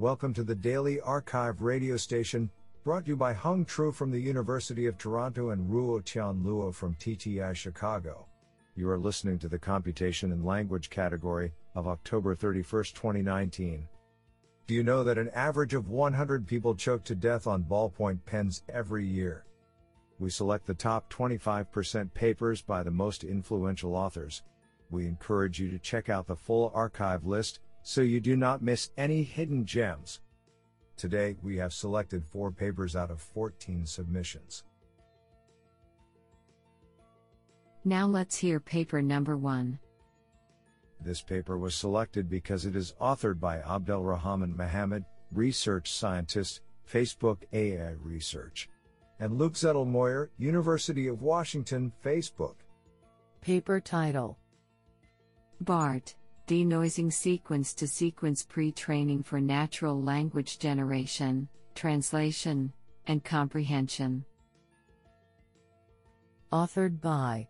Welcome to the Daily Archive radio station, brought to you by Hung Tru from the University of Toronto and Ruotian Luo from TTI Chicago. You are listening to the Computation and Language category of October 31, 2019. Do you know that an average of 100 people choke to death on ballpoint pens every year? We select the top 25% papers by the most influential authors. We encourage you to check out the full archive list, so you do not miss any hidden gems. Today, we have selected 4 papers out of 14 submissions. Now let's hear paper number 1. This paper was selected because it is authored by Abdelrahman Mohamed, research scientist, Facebook AI Research, and Luke Zettlemoyer, University of Washington, Facebook. Paper title: BART, Denoising Sequence-to-Sequence Pre-Training for Natural Language Generation, Translation, and Comprehension. Authored by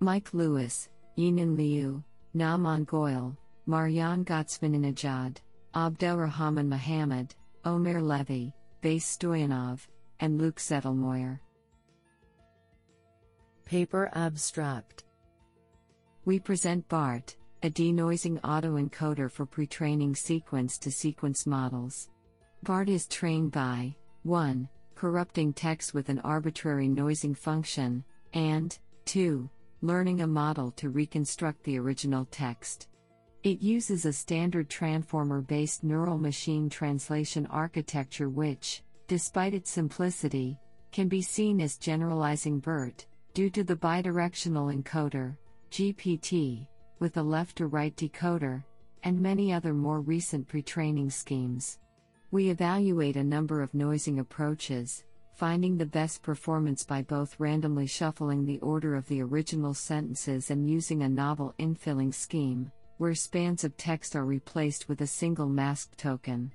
Mike Lewis, Yinhan Liu, Naaman Goyal, Marjan Ghazvininejad, Abdelrahman Mohamed, Omer Levy, Veselin Stoyanov, and Luke Zettlemoyer. Paper abstract: we present BART, a denoising autoencoder for pre-training sequence-to-sequence models. BART is trained by 1. Corrupting text with an arbitrary noising function, and 2. Learning a model to reconstruct the original text. It uses a standard transformer-based neural machine translation architecture which, despite its simplicity, can be seen as generalizing BERT, due to the bidirectional encoder, GPT, with a left-to-right decoder, and many other more recent pre-training schemes. We evaluate a number of noising approaches, finding the best performance by both randomly shuffling the order of the original sentences and using a novel infilling scheme, where spans of text are replaced with a single masked token.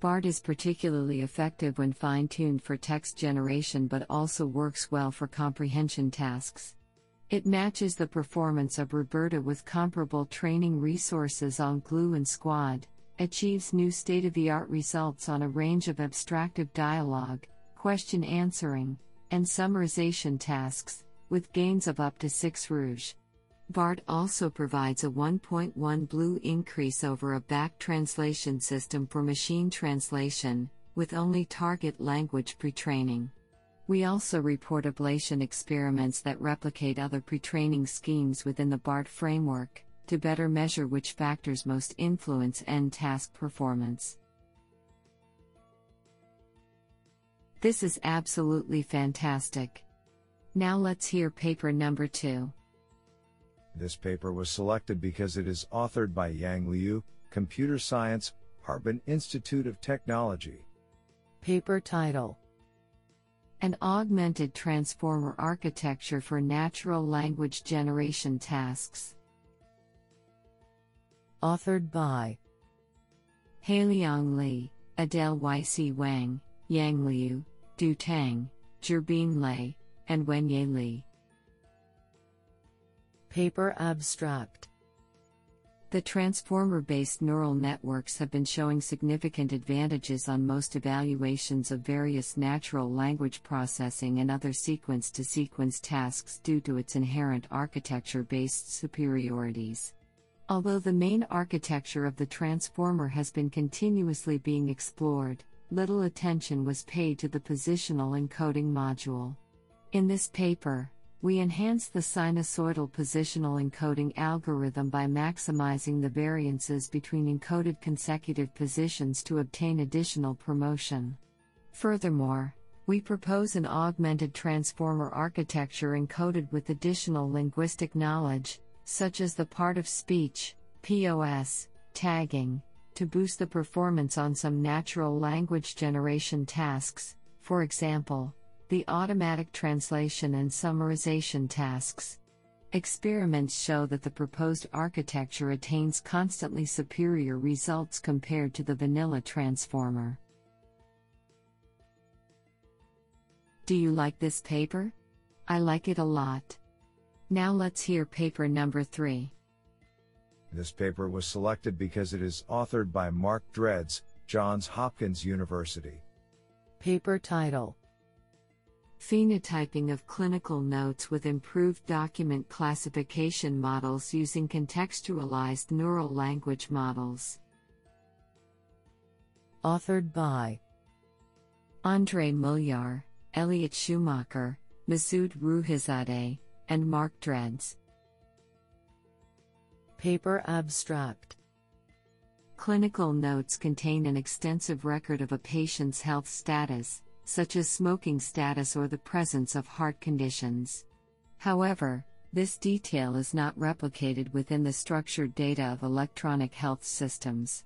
BART is particularly effective when fine-tuned for text generation but also works well for comprehension tasks. It matches the performance of Roberta with comparable training resources on Glue and Squad, achieves new state-of-the-art results on a range of abstractive dialogue, question answering, and summarization tasks, with gains of up to 6 rouge. BART also provides a 1.1 blue increase over a back translation system for machine translation, with only target language pre-training. We also report ablation experiments that replicate other pre-training schemes within the BART framework, to better measure which factors most influence end task performance. This is absolutely fantastic. Now let's hear paper number 2. This paper was selected because it is authored by Yang Liu, Computer Science, Harbin Institute of Technology. Paper title: an augmented transformer architecture for natural language generation tasks. Authored by Haoliang Li, Adele Y.C. Wang, Yang Liu, Du Tang, Jirbin Lei, and Wenye Li. Paper abstract: the transformer-based neural networks have been showing significant advantages on most evaluations of various natural language processing and other sequence-to-sequence tasks due to its inherent architecture-based superiorities. Although the main architecture of the transformer has been continuously being explored, little attention was paid to the positional encoding module. In this paper, we enhance the sinusoidal positional encoding algorithm by maximizing the variances between encoded consecutive positions to obtain additional promotion. Furthermore, we propose an augmented transformer architecture encoded with additional linguistic knowledge, such as the part of speech, POS, tagging, to boost the performance on some natural language generation tasks, for example, the automatic translation and summarization tasks. Experiments show that the proposed architecture attains constantly superior results compared to the vanilla transformer. Do you like this paper? I like it a lot. Now let's hear paper number 3. This paper was selected because it is authored by Mark Dredze, Johns Hopkins University. Paper title: Phenotyping of Clinical Notes with Improved Document Classification Models Using Contextualized Neural Language Models. Authored by André Mulyar, Elliot Schumacher, Masoud Ruhizadeh, and Mark Dredze. Paper abstract: Clinical notes contain an extensive record of a patient's health status, such as smoking status or the presence of heart conditions. However, this detail is not replicated within the structured data of electronic health systems.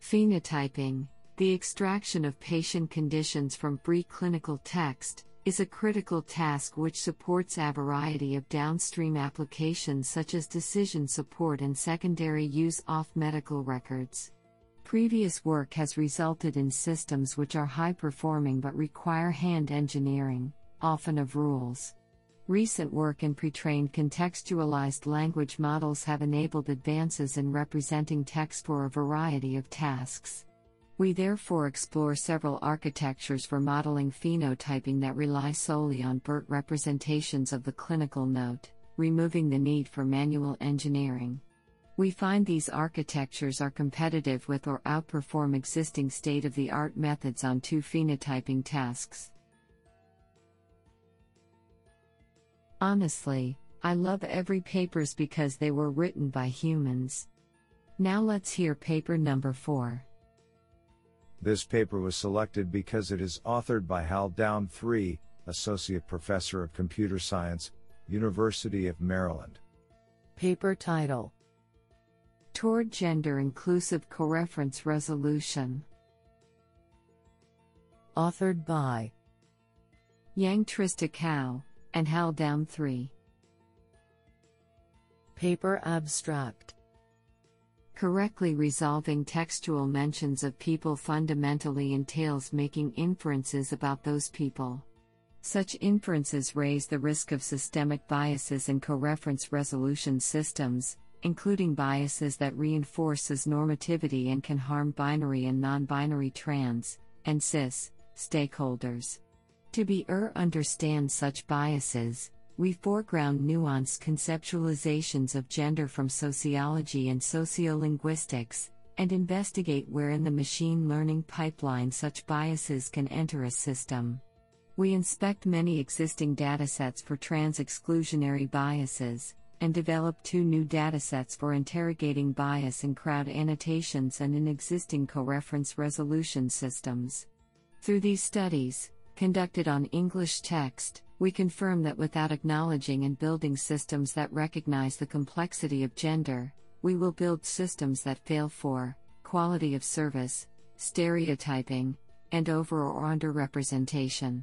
Phenotyping, the extraction of patient conditions from preclinical text, is a critical task which supports a variety of downstream applications such as decision support and secondary use off medical records. Previous work has resulted in systems which are high-performing but require hand engineering, often of rules. Recent work in pre-trained contextualized language models have enabled advances in representing text for a variety of tasks. We therefore explore several architectures for modeling phenotyping that rely solely on BERT representations of the clinical note, removing the need for manual engineering. We find these architectures are competitive with or outperform existing state-of-the-art methods on two phenotyping tasks. Honestly, I love every papers because they were written by humans. Now let's hear paper number 4. This paper was selected because it is authored by Hal Daumé III, Associate Professor of Computer Science, University of Maryland. Paper title: Toward Gender-Inclusive Coreference Resolution. Authored by Yang Trista Cao and Hal Daumé III. Paper abstract: Correctly resolving textual mentions of people fundamentally entails making inferences about those people. Such inferences raise the risk of systemic biases in coreference resolution systems, including biases that reinforce cisnormativity and can harm binary and non-binary trans and cis stakeholders. To better understand such biases, we foreground nuanced conceptualizations of gender from sociology and sociolinguistics, and investigate where in the machine learning pipeline such biases can enter a system. We inspect many existing datasets for trans-exclusionary biases, and develop two new datasets for interrogating bias in crowd annotations and in existing coreference resolution systems. Through these studies, conducted on English text, we confirm that without acknowledging and building systems that recognize the complexity of gender, we will build systems that fail for quality of service, stereotyping, and over or underrepresentation.